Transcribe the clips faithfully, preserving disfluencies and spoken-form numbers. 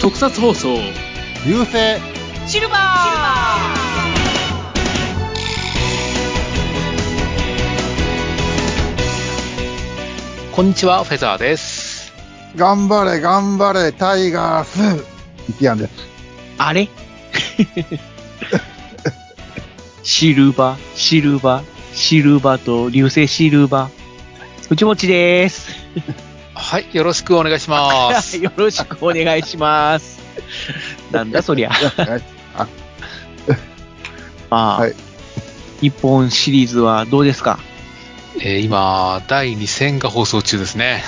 特撮放送流星シルバー。こんにちは、フェザーです。頑張れ頑張れタイガースイキヤンです。あれシルバーシルバーシルバーと流星シルバー内持です。はい、よろしくお願いします。よろしくお願いします。なんだそりゃあ、はい、日本シリーズはどうですか？えー、今だいに戦が放送中ですね。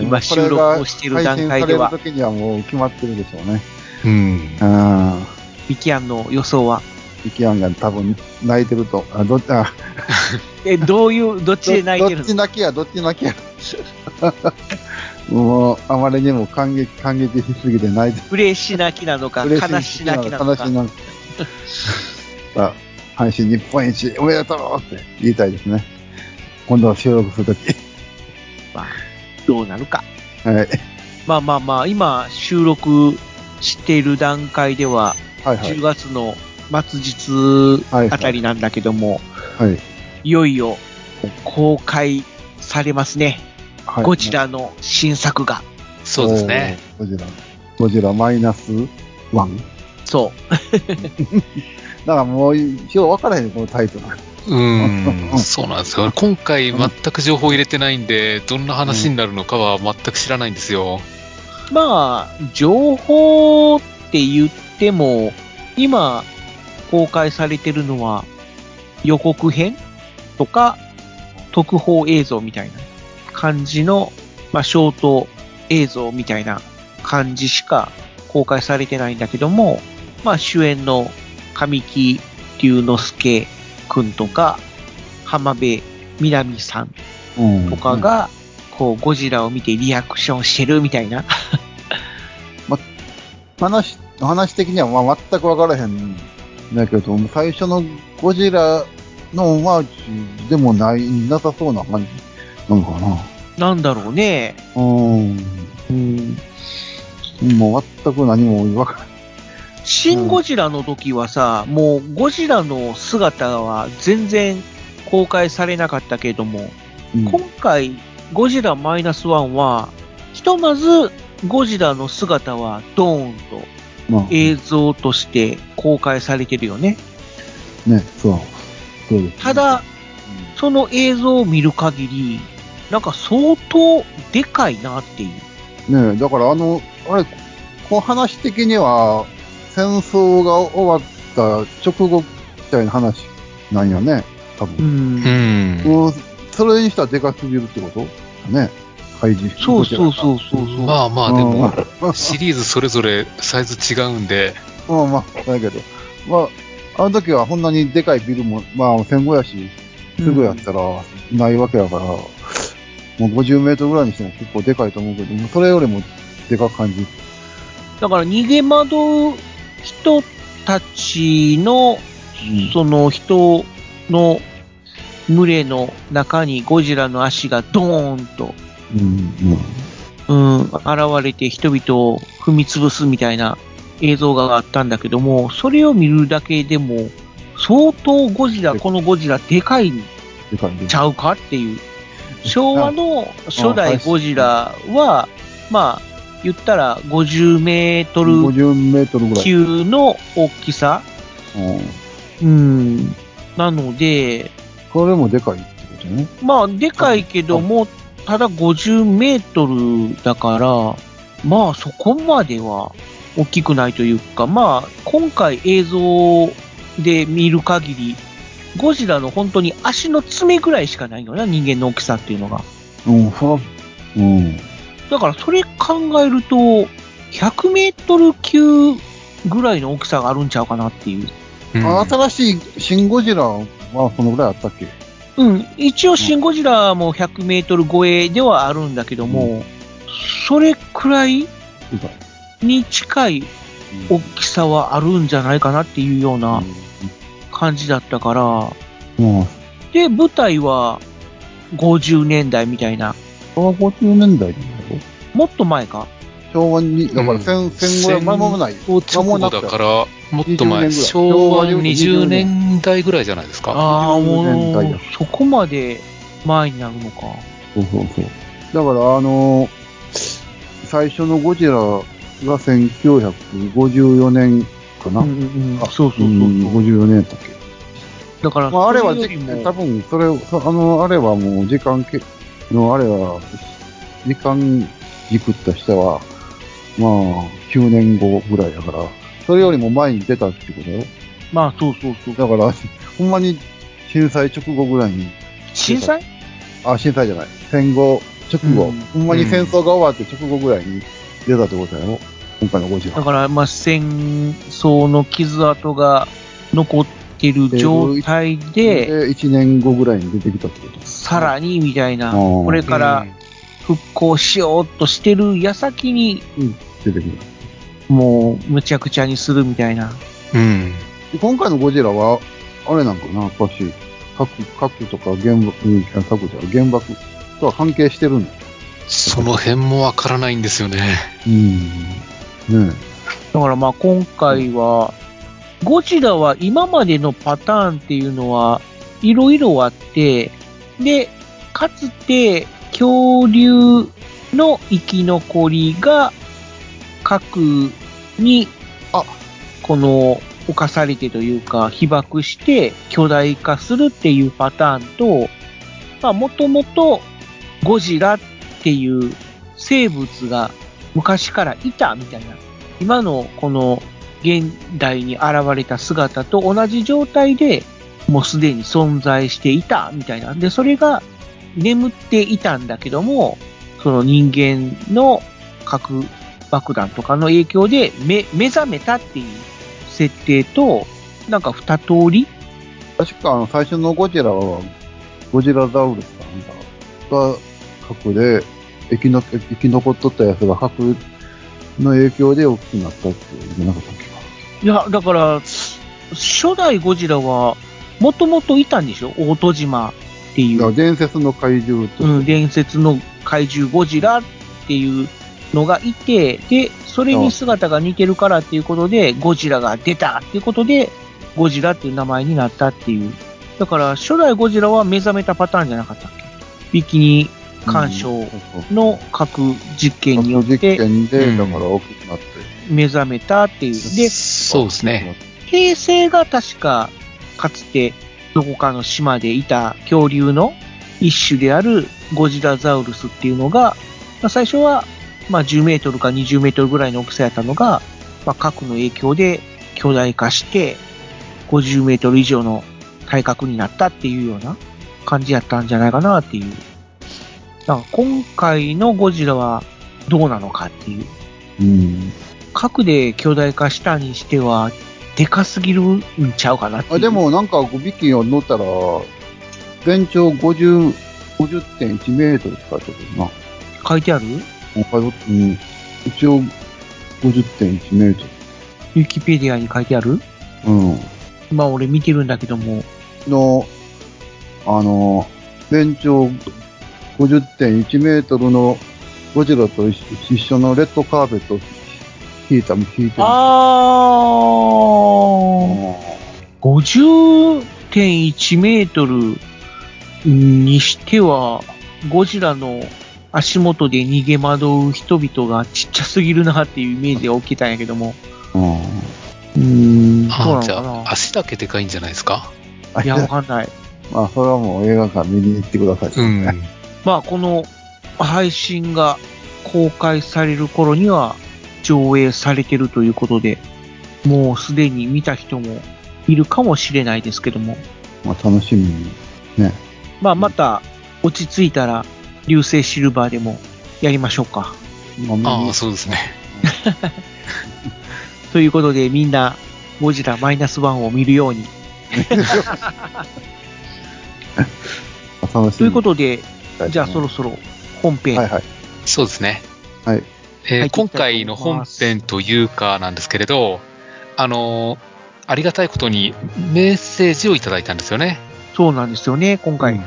今収録をしている段階では配信される時にはもう決まってるでしょうね。うん。ああ。ミキアンの予想は？ミキアンが多分泣いてるとあどあえどういうどっちで泣いてるの？どっち泣きやどっち泣きや。もうあまりにも感激感激しすぎて泣いてる。嬉し泣きなのか悲し泣きなのか。悲し泣きなのか。阪神日本一おめでとうって言いたいですね。今度は収録するとき、まあ、どうなるか、はい、まあまあまあ今収録している段階ではじゅうがつの末日あたりなんだけども、はいはい、いよいよ公開されますね、はい、ゴジラの新作が。そうですね、ゴジラゴジラマイナスワン。そうだからもう今日分からへんよこのタイトル。うんそうなんですよ。今回全く情報入れてないんでどんな話になるのかは全く知らないんですよ、うん、まあ情報って言っても今公開されてるのは予告編とか特報映像みたいな感じの、まあ、ショート映像みたいな感じしか公開されてないんだけども、まあ主演の神木隆之介くんとか浜辺美波さんとかがこうゴジラを見てリアクションしてるみたいな、うんうんま、話, 話的にはま全く分からへんだけど最初のゴジラのオマージュでもないなさそうな感じなのかな。なんだろうね。うん、うん、もう全く何も分からない。シン・ゴジラの時はさ、うん、もうゴジラの姿は全然公開されなかったけれども、うん、今回ゴジラマイナスワンはひとまずゴジラの姿はドーンと映像として公開されてるよね。うん、ね、そう。そうですね。ただその映像を見る限りなんか相当でかいなっていう。ねえ、だからあのあれこう話的には。戦争が終わった直後みたいな話なんやね、多分。うん。それにしたらでかすぎるってことね、開示。そうそうそうそう。まあまあ、でも、うん、シリーズそれぞれサイズ違うんで。まあまあ、だけど。まあ、あの時はこんなにでかいビルも、まあ戦後やし、すぐやったらないわけやから、うん、もうごじゅうメートルぐらいにしても結構でかいと思うけど、それよりもでかく感じる。だから逃げ惑う人たちの、その人の群れの中にゴジラの足がドーンと、うんうん、現れて人々を踏み潰すみたいな映像があったんだけども、それを見るだけでも、相当ゴジラ、このゴジラでかいんちゃうかっていう。昭和の初代ゴジラは、まあ、言ったらごじゅうメートル級の大きさ、うん、うん、なのでこれもでかいってことね。まあでかいけども、はい、ただごじゅうメートルだからまあそこまでは大きくないというか、まあ今回映像で見る限りゴジラの本当に足の爪ぐらいしかないのな、人間の大きさっていうのが。うんはうんだからそれ考えるとひゃくメートル級ぐらいの大きさがあるんちゃうかなっていう、うん、新しいシン・ゴジラはこのぐらいあったっけ？うん一応シン・ゴジラもひゃくメートル超えではあるんだけども、うん、それくらいに近い大きさはあるんじゃないかなっていうような感じだったから、うんうん、で舞台はごじゅうねんだいみたいな。ごじゅうねんだいだよ。もっと前か。昭和にだからせんごひゃく間もない。間もなくだからもっと前。昭和にじゅうねんだいぐらいじゃないですか。ああもうそこまで前になるのか。そうそうそう。だからあの最初のゴジラがせんきゅうひゃくごじゅうよねんかな。うんうん、あそうそうそう、うん、ごじゅうよねんだっけ。だから、まあ、あれは時多分それあのあれはもう時間のあれは時間軸としてはまあきゅうねんごぐらいだからそれよりも前に出たってことよ。まあそうそうそう。だからほんまに震災直後ぐらいに。震災？あ震災じゃない。戦後直後、うん、ほんまに戦争が終わって直後ぐらいに出たってことだよ、うん、今回のゴジラ。だからまあ戦争の傷跡が残っている状態でいちねんごぐらいに出てきたってこと。さらにみたいな、これから復興しようとしてる矢先に、うん、出てくる。もうむちゃくちゃにするみたいな。うん、今回のゴジラはあれなんかな、少し核核とか原爆、核じゃ原爆とは関係してるんだ。その辺もわからないんですよね。うん。ね。だからまあ今回は。うんゴジラは今までのパターンっていうのはいろいろあって、で、かつて恐竜の生き残りが核に、あ、この侵されてというか被爆して巨大化するっていうパターンと、まあもともとゴジラっていう生物が昔からいたみたいな、今のこの現代に現れた姿と同じ状態でもうすでに存在していたみたいな。で、それが眠っていたんだけども、その人間の核爆弾とかの影響で目、目覚めたっていう設定と、なんか二通り？確かあの最初のゴジラは、ゴジラザウルスが核で生きの、生き残っとったやつが核の影響で大きくなったって言わなかったっけか。いや、だから、初代ゴジラは、もともといたんでしょ？大戸島っていう。伝説の怪獣と。うん、伝説の怪獣ゴジラっていうのがいて、で、それに姿が似てるからっていうことで、ゴジラが出たっていうことで、ゴジラっていう名前になったっていう。だから、初代ゴジラは目覚めたパターンじゃなかったっけ？ビキニ干渉の核実験によって、実験でだから大きくなって目覚めたっていう。で、そうですね。平成が確かかつてどこかの島でいた恐竜の一種であるゴジラザウルスっていうのが、最初はまあじゅうメートルかにじゅうメートルぐらいの大きさやったのが、まあ、核の影響で巨大化してごじゅうメートル以上の体格になったっていうような感じやったんじゃないかなっていう。だから今回のゴジラはどうなのかっていう、うん、核で巨大化したにしてはでかすぎるんちゃうかなっていう。あでもなんかごびきを乗ったら全長 ごじゅうてんいちメートルって書いてあるな。書いてある？うん、一応 ごじゅうてんいちメートル。ウィキペディアに書いてある？うん。今俺見てるんだけどものあの全長 ごじゅうてんいちメートルのゴジラと一緒のレッドカーペットを引いたも引いてる。ああ、ごじゅうてんいちメートルにしてはゴジラの足元で逃げ惑う人々がちっちゃすぎるなっていうイメージが起きたんやけども。うん。うーん。あ、じゃあ足だけでかいんじゃないですか？いやわかんない。まあそれはもう映画館見に行ってください。うん。まあこの配信が公開される頃には上映されてるということで、もうすでに見た人もいるかもしれないですけども。まあ楽しみにね。まあまた落ち着いたら流星シルバーでもやりましょうか。ああそうですね。ということでみんなゴジラマイナスワンを見るように。ということで、じゃあそろそろ本編、はいはい、そうですね、はい、えー、今回の本編というかなんですけれど、あのありがたいことにメッセージをいただいたんですよね。そうなんですよね、今回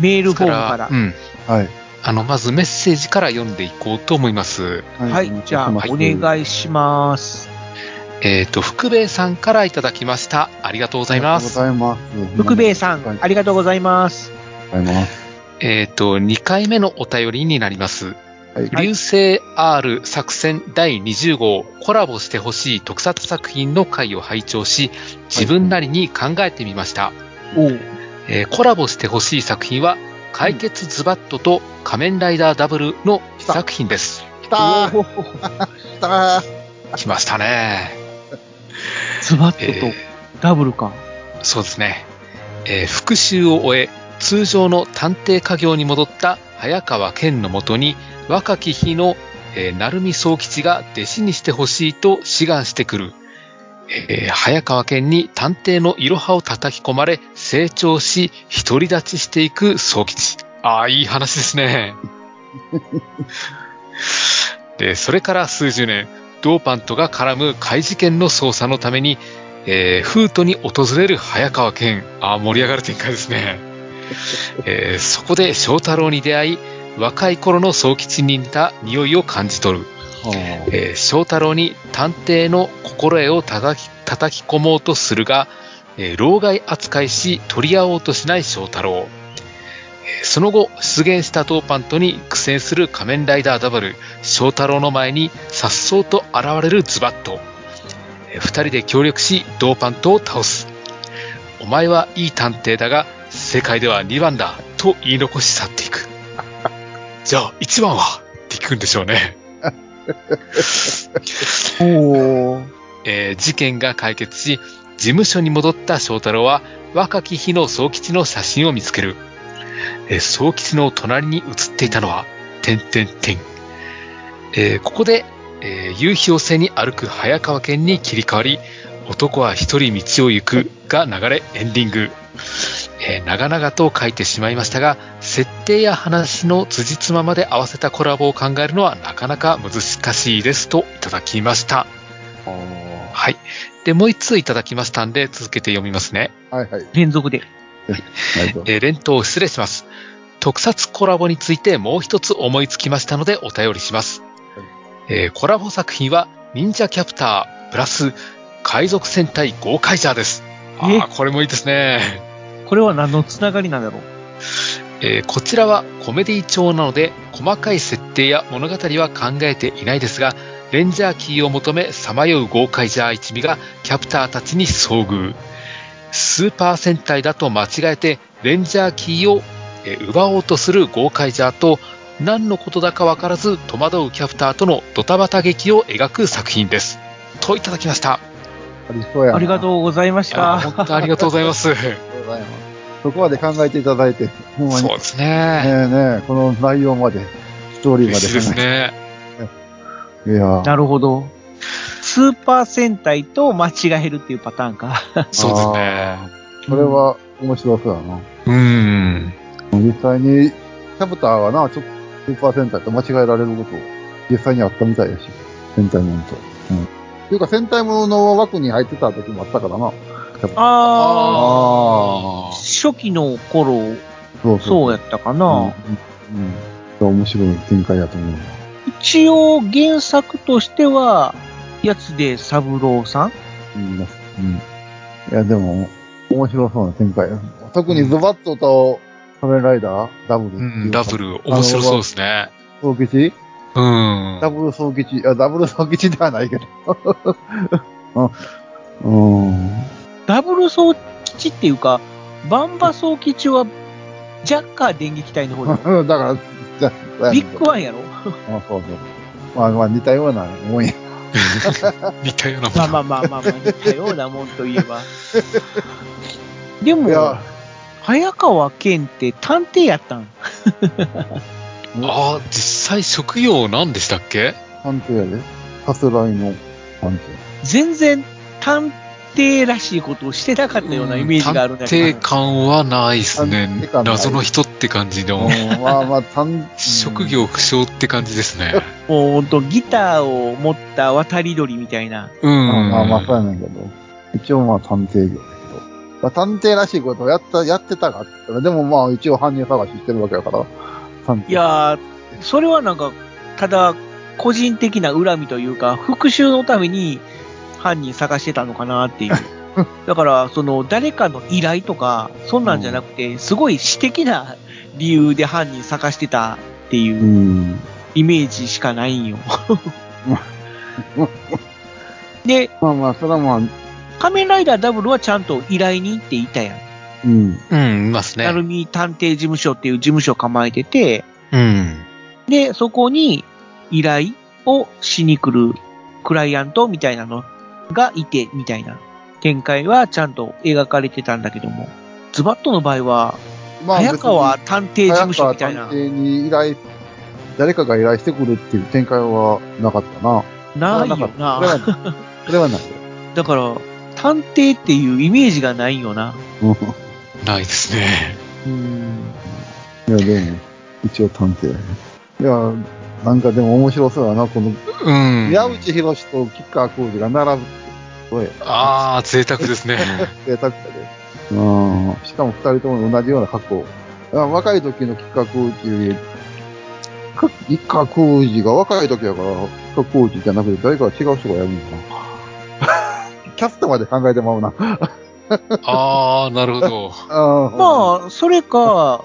メールフォームから、うん、はい、あのまずメッセージから読んでいこうと思います。はい、はい、じゃあお願いします。えーと、福兵衛さんからいただきました。ありがとうございます。福兵衛さん、ありがとうございます。えーと、にかいめのお便りになります。はい、流星 R 作戦だいにじゅう号、コラボしてほしい特撮作品の回を拝聴し、自分なりに考えてみました。はい、おえー、コラボしてほしい作品は解決ズバットと仮面ライダーダブルの作品です。きたきましたね。ズバットとダブルか、えー、そうですね、えー、復習を終え通常の探偵家業に戻った早川健のもとに若き日の、えー、鳴海宗吉が弟子にしてほしいと志願してくる、えー、早川健に探偵のいろはを叩き込まれ成長し独り立ちしていく宗吉。ああ、いい話ですね。で、それから数十年、ドーパントが絡む怪事件の捜査のために、えー、フートに訪れる早川健。ああ、盛り上がる展開ですね。えー、そこで翔太郎に出会い、若い頃の宗吉に似た匂いを感じ取る。えー、翔太郎に探偵の心得を叩き、叩き込もうとするが、えー、老害扱いし取り合おうとしない翔太郎。えー、その後出現したドーパントに苦戦する仮面ライダーダブル、翔太郎の前に颯爽と現れるズバット。えー、二人で協力しドーパントを倒す。お前はいい探偵だが世界ではにばんだと言い残し去っていく。じゃあいちばんはって聞くんでしょうね。おー、えー、事件が解決し事務所に戻った翔太郎は若き日の宗吉の写真を見つける。えー、宗吉の隣に写っていたのは点点点。えー、ここで、えー、夕日を背に歩く早川健に切り替わり、男は一人道を行くが流れエンディング。えー、長々と書いてしまいましたが、設定や話の辻褄まで合わせたコラボを考えるのはなかなか難しいですといただきました。はい、でもう一通いただきましたんで続けて読みますね。はいはい、連続で、はい、えー、連投失礼します。特撮コラボについてもう一つ思いつきましたのでお便りします。えー、コラボ作品は忍者キャプタープラス海賊戦隊ゴーカイジャーです。あ、これもいいですね。これは何のつながりなんだろう。えー、こちらはコメディ調なので細かい設定や物語は考えていないですが、レンジャーキーを求めさまようゴーカイジャー一味がキャプターたちに遭遇。スーパー戦隊だと間違えてレンジャーキーを、えー、奪おうとするゴーカイジャーと何のことだか分からず戸惑うキャプターとのドタバタ劇を描く作品ですといただきました。ありそうやな。ありがとうございました。本当ありがとうございます。そこまで考えていただいて、ほんまに。そうですね。ねえねえ、この内容まで、ストーリーまで。そうですね。いや。なるほど。スーパー戦隊と間違えるっていうパターンか。そうですね。これは面白そうだな。うん。実際に、キャプターはな、ちょっとスーパー戦隊と間違えられること、実際にあったみたいだし、戦隊ものと。うん。というか、戦隊ものの枠に入ってた時もあったからな。ああ、初期の頃、そう、そう、そうやったかな。うん、うんうん、面白い展開やと思う。一応原作としてはやつで三郎さん。うん、うん、いやでも面白そうな展開。特にズバットと仮面ライダーダブルっていう、うん。ダブル面白そうですね。総吉？うん。ダブル総吉、あ、ダブル総吉ではないけど。うん。ダブル総吉っていうか、バンバ総吉はジャッカー電撃隊の方だ。だから、ビッグワンやろ。あ、そうそう。まあまあ似たようなもんや。似たようなもん。まあまあまあまあ、まあ、似たようなもんといえば。でも、早川健って探偵やったん。ああ、実際職業何でしたっけ？探偵やで。さすらいの探偵。全然探偵。偵らしいことをしてなかったようなイメージがあるんだけど、うん、探偵感はないですね。謎の人って感じの、まあまあ、職業不詳って感じですね。もう本当ギターを持った渡り鳥みたいな。うん、まあまあそうやねんけど、一応まあ探偵業だけど、まあ、探偵らしいことをやったやってたかって、でもまあ一応犯人探ししてるわけだから。探偵いやー、それはなんかただ個人的な恨みというか復讐のために。犯人探してたのかなっていう。だからその誰かの依頼とかそんなんじゃなくて、すごい私的な理由で犯人探してたっていうイメージしかないんよ。で、まあまあそれはまあ仮面ライダーダブルはちゃんと依頼人っていたやん。うん、うん、いますね。なるみ探偵事務所っていう事務所構えてて、うん、でそこに依頼をしに来るクライアントみたいなの。がいてみたいな展開はちゃんと描かれてたんだけども、ズバットの場合は、まあ、早川探偵事務所みたいな、早川探偵に依頼誰かが依頼してくるっていう展開はなかったな。ないよな。それはない。だから探偵っていうイメージがないよな。ないですね。うん。いやでも一応探偵。いや。なんかでも面白そうだな、この、うん。矢内博士と吉川晃司が並ぶって。ああ、贅沢ですね。贅沢だね。うん。しかも二人とも同じような格好。若い時の吉川晃司より、吉川晃司が若い時だから、吉川晃司じゃなくて誰か違う人がやるのかな。キャストまで考えてまうな。ああ、なるほど。あまあ、それか、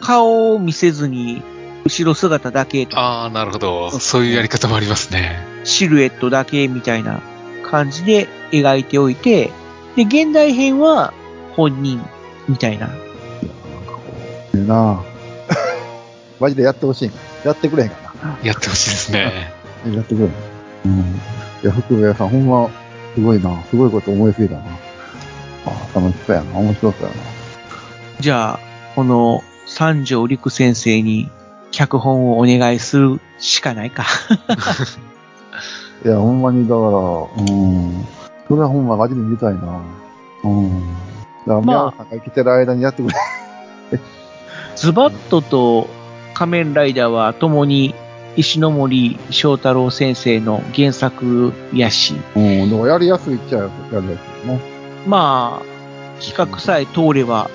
顔を見せずに、後ろ姿だけとか。ああ、なるほど。そういうやり方もありますね。シルエットだけみたいな感じで描いておいて、で、現代編は本人みたいな。いや、なんかこう、ええなぁ。マジでやってほしい。やってくれへんかな。やってほしいですね。やってくれへん。うん。いや、福部さん、ほんま、すごいな。すごいこと思いついたな。ああ、楽しそうやな。面白そうやな。じゃあ、この三条陸先生に、脚本をお願いするしかないか。いや、ほんまにだから、うん。それはほんまマジで見たいな。うん。だから、宮野さんが生きてる間にやってくれ。ズバットと仮面ライダーは共に石ノ森章太郎先生の原作やし。うん、でもやりやすいっちゃやりやすいね。まあ、企画さえ通れば、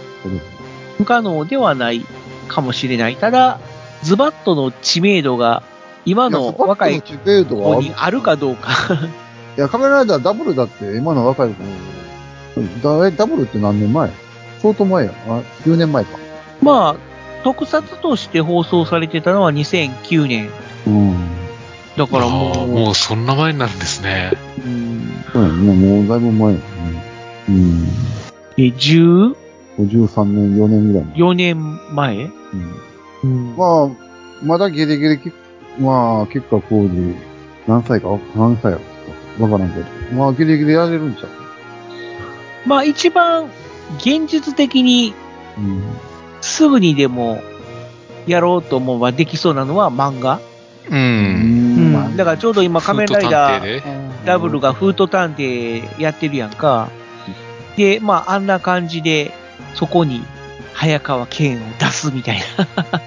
不可能ではないかもしれない。ただ、ズバットの知名度が今の若い子にあるかどうか。いや、仮面ライダーダブルだって今の若い子、ダブルって何年前？相当前や。あ、きゅうねんまえか。まあ、特撮として放送されてたのはにせんきゅうねん。うん。だからもう。もうそんな前になるんですね。うん。そうや、もう、もうだいぶ前やね。うん。え、じゅう？ ごじゅうさんねん、よねんぐらい。よねんまえ？うん。うん、まあ、まだギリギリ、まあ、結果工事、何歳か、何歳か、わからんけど、まあ、ギリギリやれるんちゃう。まあ、一番、現実的に、うん、すぐにでも、やろうと思えばできそうなのは漫画。うん。うん、だから、ちょうど今、仮面ライダー、ダブルがフート探偵やってるやんか。で、まあ、あんな感じで、そこに、早川剣を出すみたいな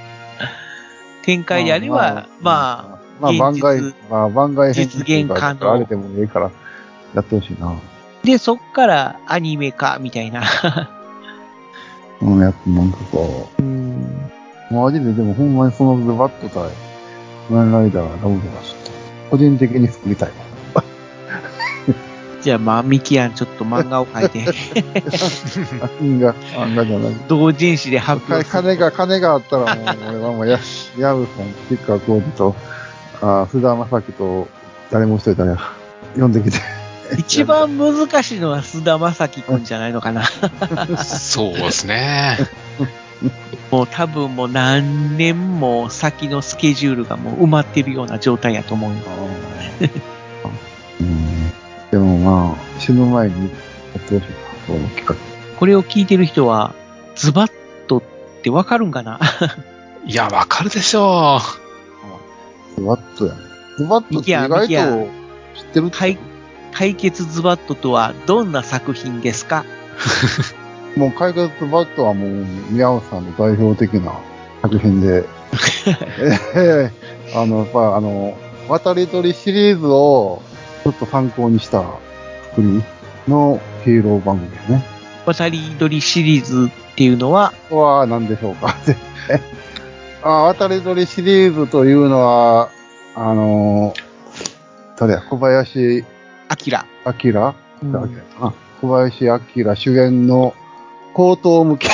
展開であれば、まあ、まあ、まあ、番外、まあ、番外編実現可能。あれでもいいから、やってほしいな。で、そっからアニメ化、みたいな。うん、やっぱなんかこう。うん。マジで、でもほんまにそのズバッと対、仮面ライダーがラブとかちょっと、個人的に作りたいな。じゃあまあミキアンちょっと漫画を描いて漫画漫画じゃない同人誌で発表する金が金があったらもう俺はもうや矢部さん吉川晃司とあ須田将暉と誰も一人誰読んできて一番難しいのは須田将暉くんじゃないのかなそうですねもう多分もう何年も先のスケジュールがもう埋まってるような状態やと思うよでもまあ、死ぬ前にやってほしいな、この企画。これを聞いてる人は、ズバッとってわかるんかないや、わかるでしょう。ズバッとやね。ズバッとって意外と知ってるって。体解決ズバットとはどんな作品ですか？もう解決ズバットはもう宮尾さんの代表的な作品で、えー、あのやっぱあの渡り鳥シリーズをちょっと参考にした作りのヒーロー番組ですね。渡り鳥シリーズっていうのはは何でしょうか？あ、渡り鳥シリーズというのはあの誰や小林明明、うん、小林明主演の高等向け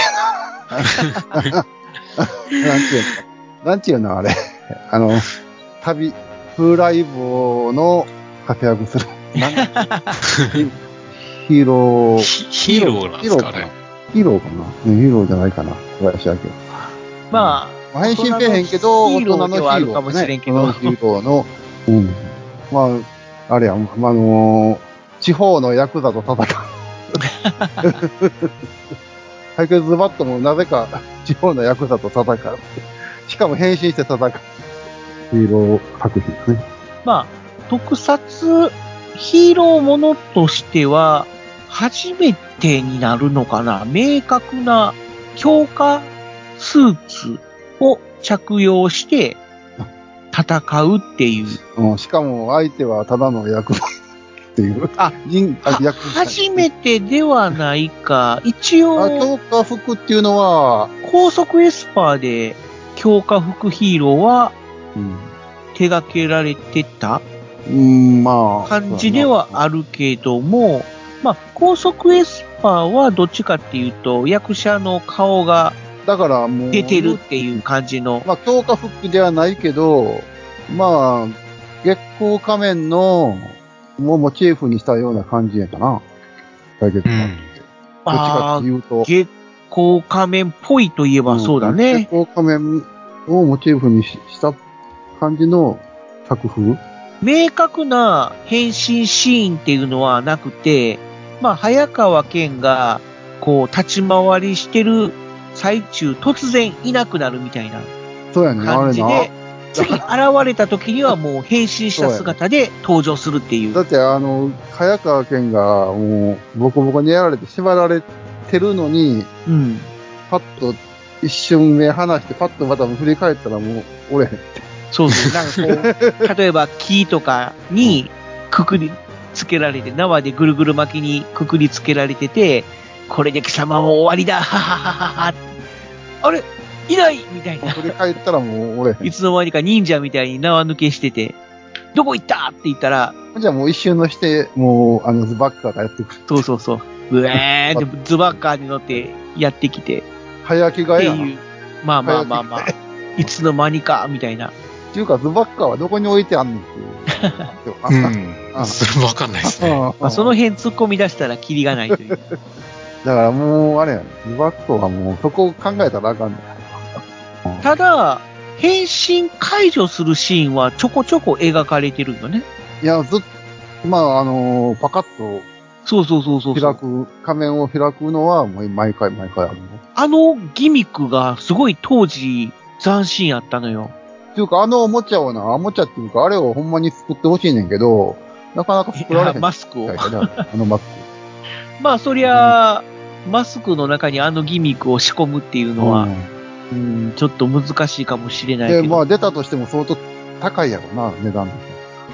ななんちゅうのあれあの旅風来坊の活躍するなんヒーローヒーローなんですかね。ヒーローかな、ヒーローじゃないかな小林明。まあ変身せえへんけど大人のヒーローではあるかもしれんけど、ね、ヒーローの、うん、まああれや、まあのー、地方のヤクザと戦う解決ズバットもなぜか地方のヤクザと戦う、しかも変身して戦うヒーロー作品ですね。まあ特撮ヒーローものとしては初めてになるのかな。明確な強化スーツを着用して戦うっていう、うん、しかも相手はただのヤクザっていう、あ人あヤクザ初めてではないか。一応強化服っていうのは高速エスパーで強化服ヒーローは手掛けられてた、うん、まあ感じではあるけども、まあ高速エスパーはどっちかっていうと役者の顔がだからもう出てるっていう感じの、まあ、強化服ではないけど、まあ、月光仮面のもモチーフにしたような感じやかな。うん、どっちかっていうと月光仮面っぽいといえばそうだね。うん、月光仮面をモチーフにした感じの作風。明確な変身シーンっていうのはなくて、まあ、早川健がこう立ち回りしてる最中突然いなくなるみたいな感じで、ね、次現れた時にはもう変身した姿で登場するっていう。だってあの早川健がもうボコボコにやられて縛られてるのに、うん、パッと一瞬目離してパッとまた振り返ったらもう折れへん。そうですね。なんかこう例えば木とかにくくりつけられて、縄でぐるぐる巻きにくくりつけられてて、これで貴様も終わりだ、はははは。あれいないみたいな。振り返ったらもう俺。いつの間にか忍者みたいに縄抜けしてて、どこ行ったって言ったら。じゃあもう一瞬のして、もうあのズバッカーがやってくる。そうそうそう。ブエーンってズバッカーに乗ってやってきて。早着替えやな。まあまあまあまあ。いつの間にか、みたいな。っていうかズバッカーはどこに置いてあんのっていう。うん。それわかんないですね。まあ、その辺突っ込み出したらキリがないという。だからもうあれやね、ズバットはもうそこを考えたらあかんねん。ただ変身解除するシーンはちょこちょこ描かれてるよね。いやずっとまああのー、パカッとそうそうそうそう開く仮面を開くのはもう毎回毎回あるの。あのギミックがすごい当時斬新やったのよ。っていうかあのおもちゃをな、おもちゃっていうかあれをほんまに作ってほしいねんけど、なかなか作られへん。マスクをあのマスク。まあそりゃ、うん、マスクの中にあのギミックを仕込むっていうのは、うんうん、ちょっと難しいかもしれないけど。でまあ出たとしても相当高いやろな値段。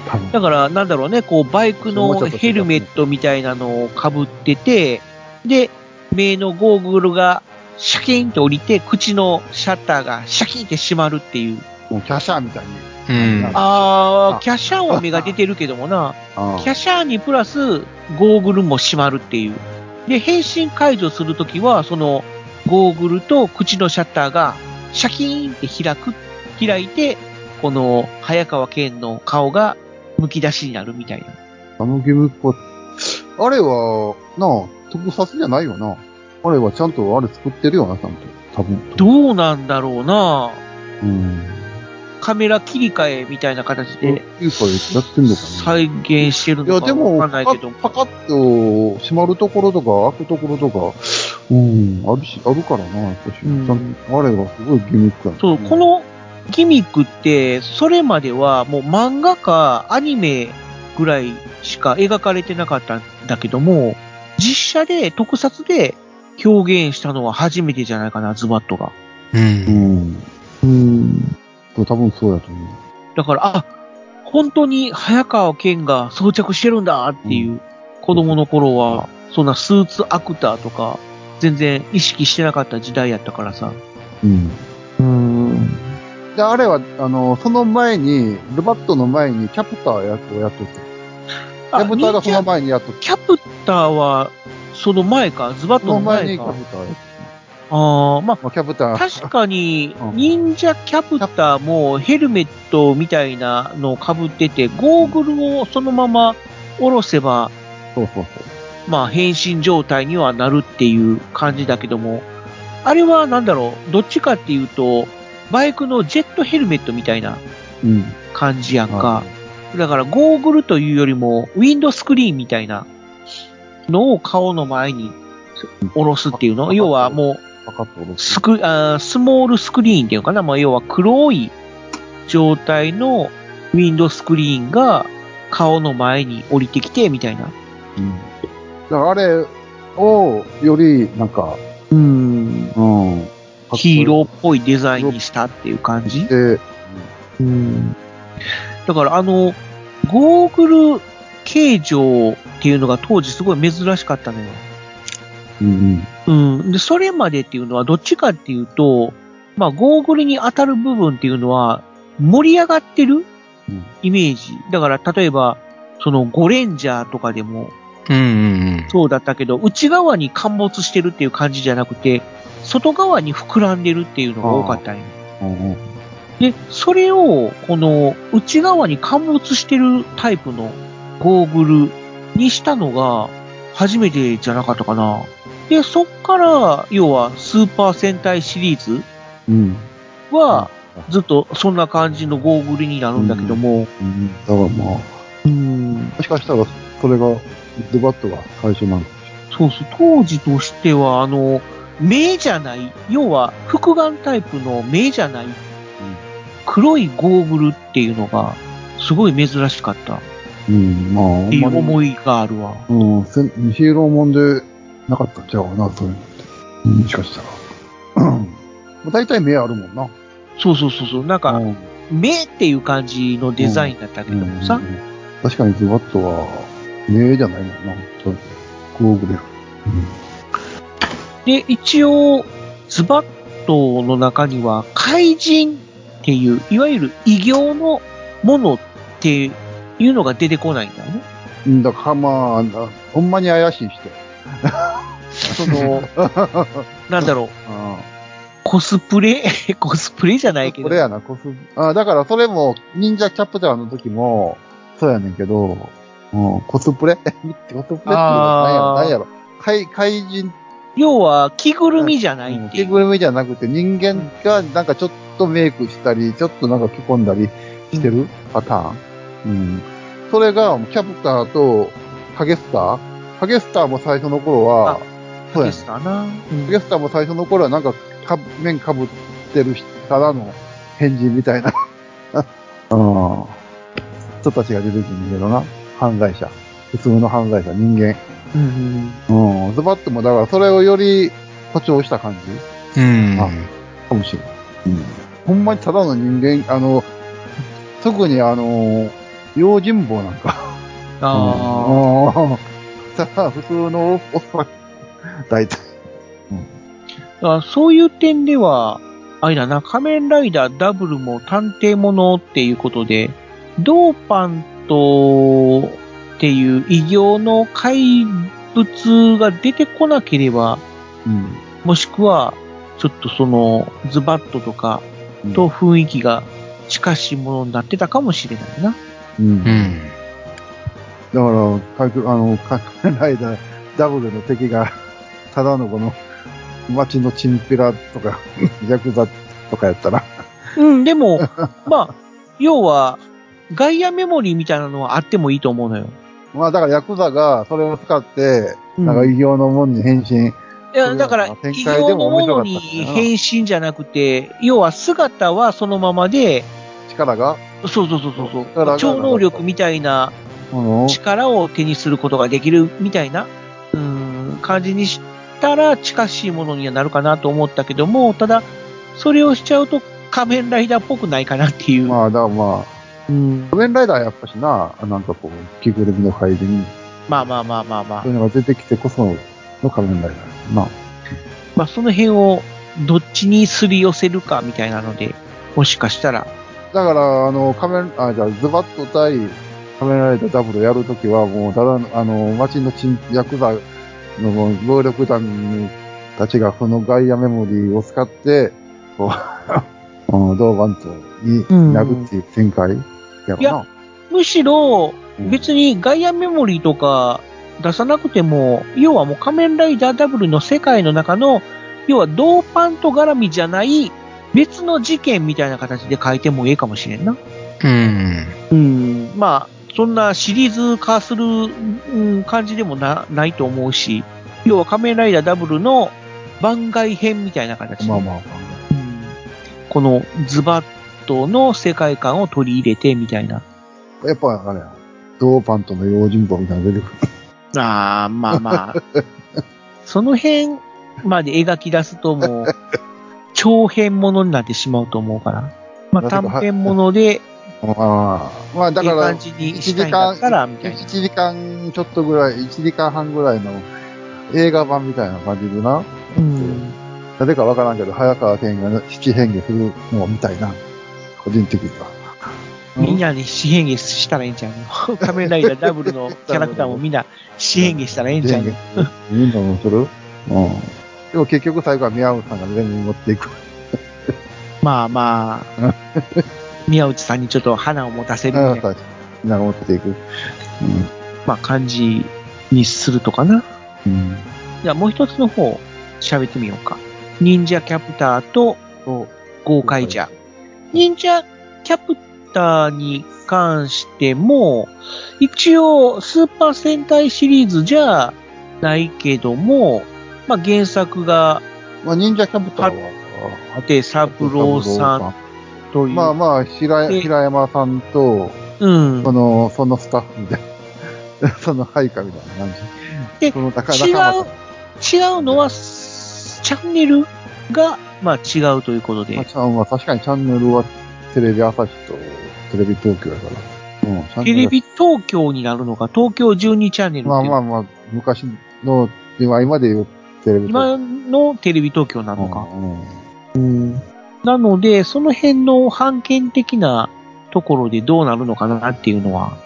多分だからなんだろうね、こうバイクのヘルメットみたいなのを被ってて、で目のゴーグルがシャキンと降りて口のシャッターがシャキンって閉まるっていう。もうキャシャーみたいに。うん、ああ、キャシャーは目が出てるけどもな、キャシャーにプラスゴーグルも閉まるっていう。で、変身解除するときは、そのゴーグルと口のシャッターがシャキーンって開く、開いて、この早川健の顔がむき出しになるみたいな。あのゲームっぽい。あれは、なあ、特撮じゃないよな。あれはちゃんとあれ作ってるよな、ちゃんと。多分。どうなんだろうな。うん。カメラ切り替えみたいな形で再現してるのか分かんないけど、パカッと閉まるところとか開くところとか、うん、あるし、あるからな、私、うん、あれはすごいギミックやね。そう、このギミックってそれまではもう漫画かアニメぐらいしか描かれてなかったんだけども、実写で特撮で表現したのは初めてじゃないかな、ズバットが。うん。うん。うん。多分そうだと思う。だから、あ、本当に早川剣が装着してるんだっていう、うん、子供の頃は、そんなスーツアクターとか、全然意識してなかった時代やったからさ。うん。うん。で、あれは、あの、その前に、ルバットの前にキャプターやっと、やっとって。キャプターがその前にやっとって。キャプターは、その前か、ズバットの前か。その前にキャプターやっとって。ああ、まあ、キャプター。確かに、忍者キャプターもヘルメットみたいなのを被ってて、ゴーグルをそのまま下ろせば、そうそうそう。まあ、変身状態にはなるっていう感じだけども、あれはなんだろう、どっちかっていうと、バイクのジェットヘルメットみたいな感じやんか。うん、だから、ゴーグルというよりも、ウィンドスクリーンみたいなのを顔の前に下ろすっていうの。要はもう、スクあースモールスクリーンっていうかな、まあ、要は黒い状態のウィンドスクリーンが顔の前に降りてきてみたいな、うん、だからあれをよりなんかうーん、うん、ヒーローっぽいデザインにしたっていう感じ、うんうん、だからあのゴーグル形状っていうのが当時すごい珍しかったのよ。うんうんうん、でそれまでっていうのはどっちかっていうと、まあ、ゴーグルに当たる部分っていうのは盛り上がってるイメージ、うん、だから例えばそのゴレンジャーとかでもそうだったけど、うんうんうん、内側に陥没してるっていう感じじゃなくて外側に膨らんでるっていうのが多かったんよ、うんうん、でそれをこの内側に陥没してるタイプのゴーグルにしたのが初めてじゃなかったかな。で、そっから、要は、スーパー戦隊シリーズは、ずっとそんな感じのゴーグルになるんだけども。うんうん、だからまあ、うん、もしかしたら、それが、デバットが最初なんです。そうそう、当時としては、あの、目じゃない、要は、複眼タイプの目じゃない、うん、黒いゴーグルっていうのが、すごい珍しかった。うん、まあ、っていう思いがあるわ。うん、ヒーローもんで、なかったんちゃうかな、そういうのって。もしかしたら。大体目あるもんな。そうそうそうそう。なんか、うん、目っていう感じのデザインだったけどもさ。うんうんうん、確かにズバットは、目じゃないもんな。そうゴーグル、うん。で、一応、ズバットの中には、怪人っていう、いわゆる異形のものっていうのが出てこないんだよね。うんだから、まあ、ほんまに怪しい人。そのなんだろう、あコスプレコスプレじゃないけどこれやなコスあだからそれも忍者キャプターの時もそうやねんけど、うん、コスプレコスプレっていうのは何やろ何やろ怪人要は着ぐるみじゃないっていう着ぐるみじゃなくて人間がなんかちょっとメイクしたりちょっとなんか着込んだりしてるパターン、うん、それがキャプターと影スターハゲスターも最初の頃は、ハゲスターな。ハゲスターも最初の頃はなんか、か面かぶってる人からの変人みたいな、うん、人たちが出てくるんだけどな。犯罪者。普通の犯罪者、人間。うん。うん。ズバッともだからそれをより誇張した感じ。うん。あ、かもしれない。うん。ほんまにただの人間、あの、特にあの、用心棒なんか。ああ。うん普通の大体、うん、だからそういう点ではあれだな仮面ライダーダブルも探偵ものっていうことでドーパントっていう異形の怪物が出てこなければ、うん、もしくはちょっとそのズバットとかと雰囲気が近しいものになってたかもしれないな、うんうんだから、かあの、仮面ライダーダブルの敵が、ただのこの、街のチンピラとか、ヤクザとかやったら。うん、でも、まあ、要は、ガイアメモリーみたいなのはあってもいいと思うのよ。まあ、だからヤクザがそれを使って、なんか異形のものに変身。うん、いや、だから、異形のものに変身じゃなくて、要は姿はそのままで、力がそうそうそうそう、超能力みたいな、力を手にすることができるみたいな、うーん、感じにしたら近しいものにはなるかなと思ったけども、ただそれをしちゃうと仮面ライダーっぽくないかなっていう。まあだからまあ、うん、仮面ライダーやっぱしな、なんかこう着ぐるみの改善、まあまあまあまあまあ、そういうのが出てきてこその仮面ライダーな。まあその辺をどっちにすり寄せるかみたいなので、もしかしたら。だから、あの、仮面、あ、じゃあ、ズバッと対仮面ライダーダブルやるときは、もう、ただ、あの、街のチンヤクザの暴力団たちが、このガイアメモリーを使って、こう、ドーバントになるっていう展開やろな。いや、むしろ、別にガイアメモリーとか出さなくても、うん、要はもう仮面ライダーダブルの世界の中の、要はドーパント絡みじゃない、別の事件みたいな形で書いてもいいかもしれんな。うん。うん。まあ、そんなシリーズ化する、うん、感じでも な, ないと思うし、要は仮面ライダーダブルの番外編みたいな形で、まあまあまあ、うん、このズバッとの世界観を取り入れてみたいな。やっぱあれや、ドーパンとの用心棒みたいな出てくる。ああ、まあまあ。その辺まで描き出すともう、長編ものになってしまうと思うから、まあ、短編もので、ああ、まあだからいちじかんちょっとぐらい、いちじかんはんぐらいの映画版みたいな感じでな、うん、なぜかわからんけど早川健が七変化するのみたいな、個人的には、うん、みんなで七変化したらいいんちゃうの？仮面ライダーダブルのキャラクターもみんな七変化したらいいんちゃうの？みんなもする？うん。でも結局最後は宮内さんが全部持っていく。まあまあ、宮内さんにちょっと花を持たせるみたいな。花を持っていく。うん、まあ感じにするとかな。うん、じゃあもう一つの方喋ってみようか。忍者キャプターとゴーカイジャー。忍者キャプターに関しても、一応スーパー戦隊シリーズじゃないけども、まあ、原作が、まあ、忍者キャプターは、で、三郎さんという。まあまあ、平山さんと、うん、その、そのスタッフみたいな、その配下みたいな感じ。で、その高違う、違うのは、チャンネルが、まあ違うということで。まあ、まあ、確かにチャンネルはテレビ朝日とテレビ東京だから。うん、テレビ東京になるのか、東京じゅうにチャンネルって。まあまあまあ、昔の、今今で言う、今のテレビ東京なのか、うんうん、なのでその辺の版権的なところでどうなるのかなっていうのは、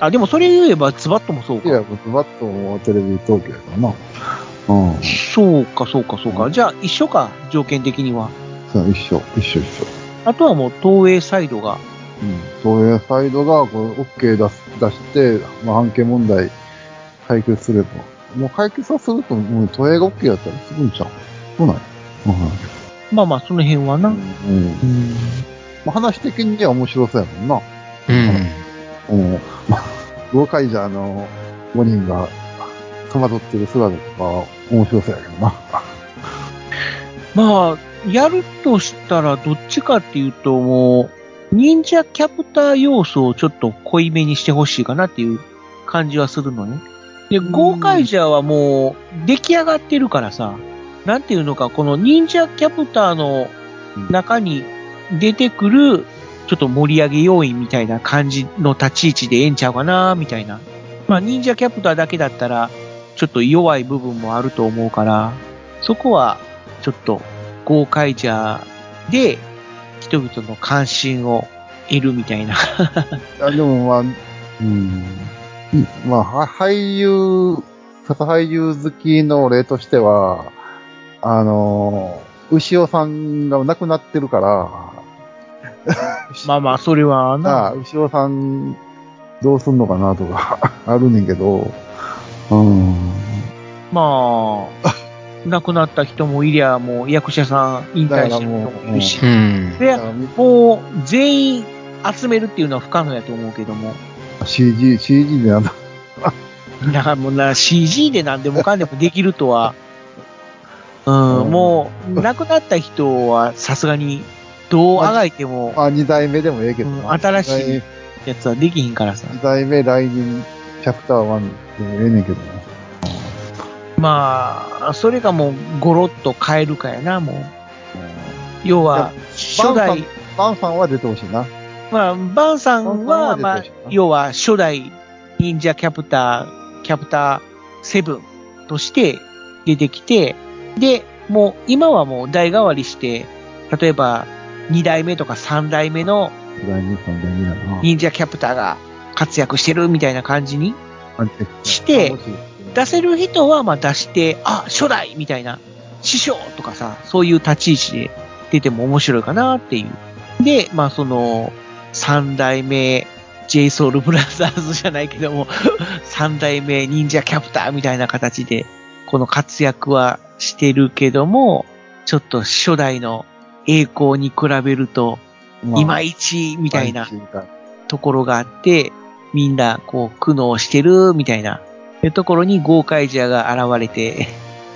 あ、でもそれ言えばズバッともそうか。いや、ズバッともテレビ東京かな、うん、そうかそうかそうか、うん、じゃあ一緒か、条件的には。そう一緒一緒一緒。あとはもう東映サイドが、うん、東映サイドがこれ OK 出す、出して、まあ、版権問題解決すればもう解決はすると、もう都営が OK だったらすぐにちゃう。そうなんや。まあまあ、その辺はな。うん。うん、まあ、話的には面白そうやもんな。うん。うん。まあ、ゴーカイジャーのごにんが戸惑ってる姿とか面白そうやけどな。まあ、やるとしたらどっちかっていうと、もう、忍者キャプター要素をちょっと濃いめにしてほしいかなっていう感じはするのね。で、ゴーカイジャーはもう出来上がってるからさ、なんていうのか、この忍者キャプターの中に出てくる、ちょっと盛り上げ要員みたいな感じの立ち位置でええんちゃうかな、みたいな。まあ、忍者キャプターだけだったら、ちょっと弱い部分もあると思うから、そこは、ちょっと、ゴーカイジャーで、人々の関心を得るみたいな。あ、でもまあ、うん。まあ、俳優、俳優好きの例としては、あの、牛尾さんが亡くなってるから、まあまあ、それはな。牛尾さん、どうすんのかなとか、あるねんけど、うん。まあ、亡くなった人もいりゃ、もう役者さん引退した人もいるし、で、もう、全員集めるっていうのは不可能やと思うけども、シージー、シージー でなんだ。いや、もうな、シージー でなんでもかんでもできるとは。うん、もう、亡くなった人はさすがに、どうあがいても。まあ、二代目でもええけど、うん。新しいやつはできひんからさ。だいめ来年チャプターワンって言えねえけどな。まあそれがもうゴロッと変えるかやな、もう。要は初代バンさんは出てほしいな。まあバンさんはまあ要は初代忍者キャプターキャプターセブンとして出てきて、でもう今はもう代替わりして、例えばに代目とかさん代目の忍者キャプターが活躍してるみたいな感じにして出せる人はまあ出して、あ初代みたいな師匠とかさ、そういう立ち位置で出ても面白いかなっていう。でまあそのさん代目 ジェイソウル ブラザーズじゃないけどもさん代目忍者キャプターみたいな形でこの活躍はしてるけども、ちょっと初代の栄光に比べるといまいちみたいなところがあって、みんなこう苦悩してるみたいなところにゴーカイジャーが現れて、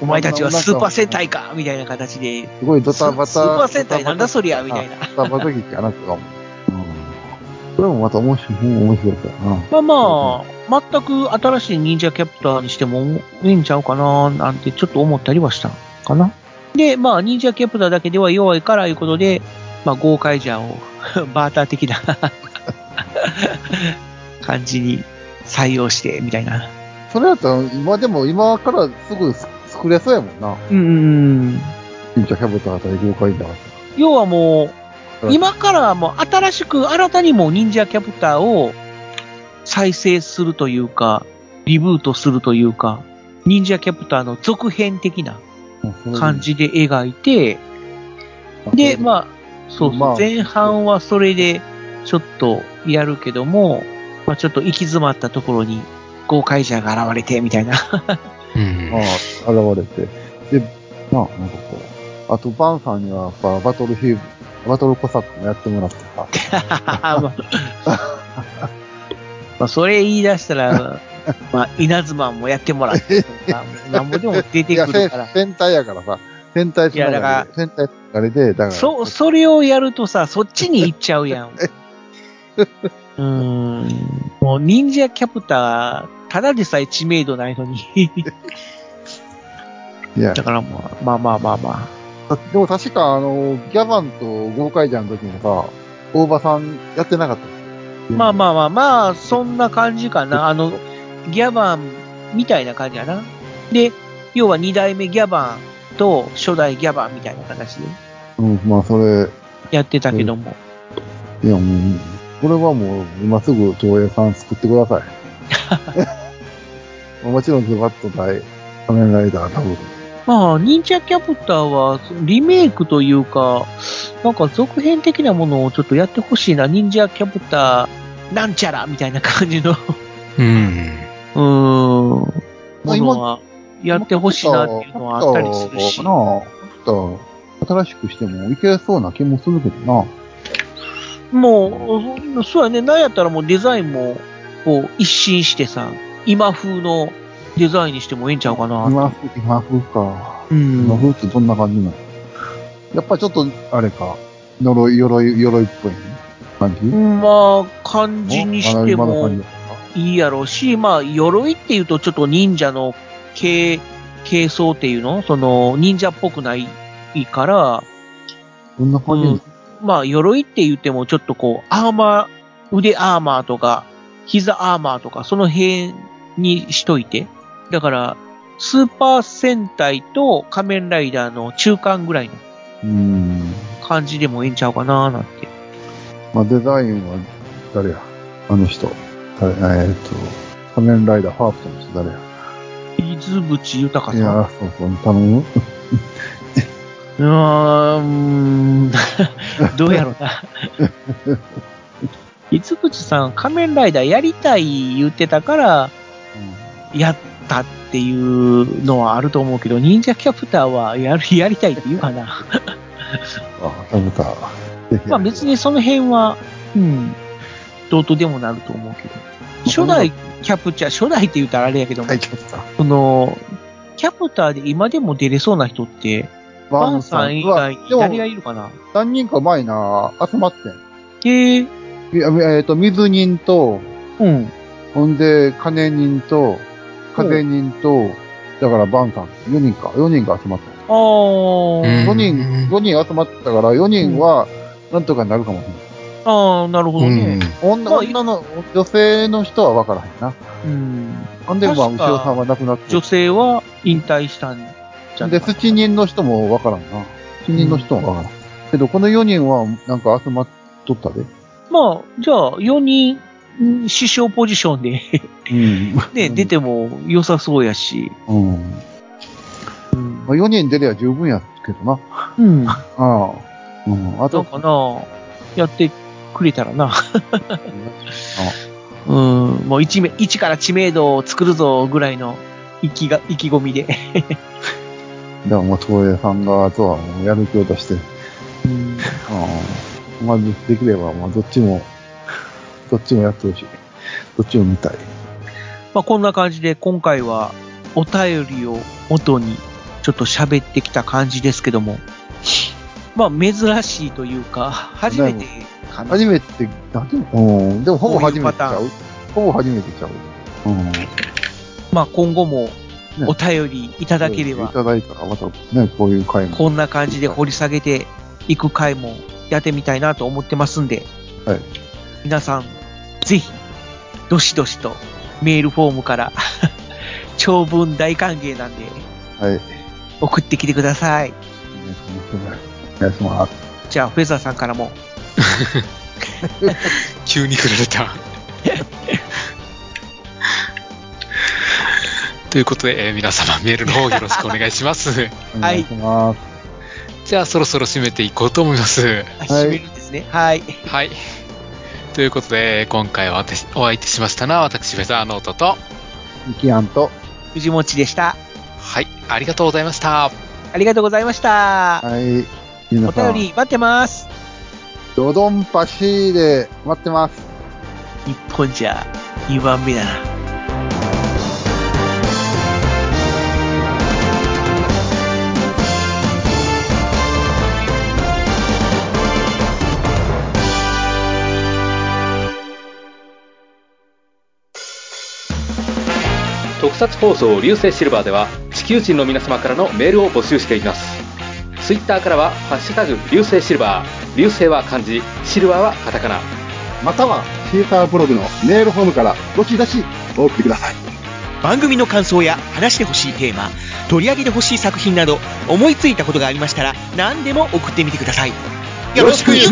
お前たちはスーパー戦隊かみたいな形で、すごいドタバタ、スーパー戦隊なんだそりゃみたいな。ドタバタ劇かなとかも。これもまた面白い、面白いからな。まあまあ、全く新しい忍者キャプターにしてもいいんちゃうかななんてちょっと思ったりはしたかな。で、まあ忍者キャプターだけでは弱いからいうことで、まあゴーカイジャーをバーター的な感じに採用してみたいな。それだったら今でも今からすぐ作れそうやもんな。うん。忍者キャプターだったりゴーカイジャーだったり。要はもう今からもう新しく新たにもう忍者キャプターを再生するというかリブートするというか、忍者キャプターの続編的な感じで描いて、でまあそうそう、まあ、前半はそれでちょっとやるけども、まあ、ちょっと行き詰まったところにゴーカイジャーが現れてみたいな、うん、あ現れてで、まあなんかこう、あとバンさんにはやっぱバトルヒーバトルコサックもやってもらってさまあそれ言い出したらまあ、稲妻もやってもらって、なんぼでも出てくるから。戦隊やからさ、戦隊しながら、戦隊あれで、だから。そ、それをやるとさ、そっちに行っちゃうやん。うーん。もう、忍者キャプター、ただでさえ知名度ないのに。いや。だからまあ、まあまあまあまあ。でも確か、あの、ギャバンとゴーカイジャーの時もさ、大場さんやってなかった。まあまあまあまあ、そんな感じかな。あの、ギャバンみたいな感じやな。で、要はに代目ギャバンと初代ギャバンみたいな形で。うん、まあそれ。やってたけども。いやもう、これはもう今すぐ東映さん作ってください。もちろんズバッと対仮面ライダー多分。まあ、忍者キャプターはリメイクというか、なんか続編的なものをちょっとやってほしいな。忍者キャプターなんちゃらみたいな感じの。うん。うーん。まあ、今、やってほしいなっていうのはあったりするし。まあ、新しくしてもいけそうな気もするけどな。もう、そうやね。なんやったらもうデザインも、こう、一新してさ、今風のデザインにしてもええんちゃうかな。今風、今風か。うん。今風ってどんな感じなの？やっぱりちょっと、あれか、鎧、鎧、鎧っぽい感じ？まあ、感じにしても。いいやろうし、まあ、鎧っていうとちょっと忍者の系、系装っていうのその、忍者っぽくないから、どんな感じ、うん、まあ、鎧って言ってもちょっとこう、アーマー、腕アーマーとか、膝アーマーとか、その辺にしといて。だから、スーパー戦隊と仮面ライダーの中間ぐらいの感じでもいいんちゃうかなーなんて。まあ、デザインは誰やあの人。えー、っと、仮面ライダー、ファープトの人誰や？水渕豊さん。いや、そうそう、頼む？うーん、どうやろうな。水渕さん、仮面ライダーやりたい言ってたから、やったっていうのはあると思うけど、忍者キャプターはやる、やりたいって言うかな。あ、キャプター。まあ別にその辺は、うん。どうとでもなると思うけど。初代キャプチャー、初代って言うたらあれやけども、その、キャプターで今でも出れそうな人って、バンさん以外に誰がいるかな？何人か前な、集まってん。へぇ、ええー、と水人と、うん、ほんで金人と風人と、だからバンさんよにんかよにんが集まった。あごにんごにん集まったからよにんはなんとかなるかもしれない、うん、ああなるほどね、うん、女, 女の女性の人は分からへんな。うんほんでまあ牛尾さんは亡くなって、女性は引退したんじゃん。で七人の人も分からんな。しちにんの人も分からん、うん、けどこのよにんはなんか集まっとったで。まあじゃあよにん師匠ポジションで、うん、ね出ても良さそうやし、うんうんまあ、よにん出れば十分やけどな。うんああ、うん、あとかなやってくれたらなうんもう一一から知名度を作るぞぐらいの意気が意気込みででも東映さん側とはもうやる気を出して、うん、あまずできればまあどっちもどっちもやってほしい。どっちも見たい。まあ、こんな感じで今回はお便りを元にちょっと喋ってきた感じですけども、まあ珍しいというか初めてかな。初めてだけど、うん、でもほぼ初めてちゃう。ほぼ初めてちゃう。うん、まあ今後もお便りいただければ、ね、いただいたらまたねこういう回もこんな感じで掘り下げていく回もやってみたいなと思ってますんで、はい、皆さん。ぜひどしどしとメールフォームから長文大歓迎なんで、はい、送ってきてください。お願いします。じゃあフェザーさんからも急に振られたということで、えー、皆様メールの方よろしくお願いしますはい。じゃあそろそろ締めていこうと思います。締めるんですね。はいはい。ということで今回はお相手しましたのは私フェザーノートとミキアンと藤持でした。はい、ありがとうございました。ありがとうございました。はい、皆さんお便り待ってます。ドドンパシーで待ってます。日本じゃにばんめだな。特撮放送流星シルバーでは地球人の皆様からのメールを募集しています。ツイッターからはハッシュタグ流星シルバー、流星は漢字、シルバーはカタカナ、またはシーサーブログのメールフォームからどしどしお送りください。番組の感想や話してほしいテーマ、取り上げてほしい作品など思いついたことがありましたら何でも送ってみてください。よろしくゆき。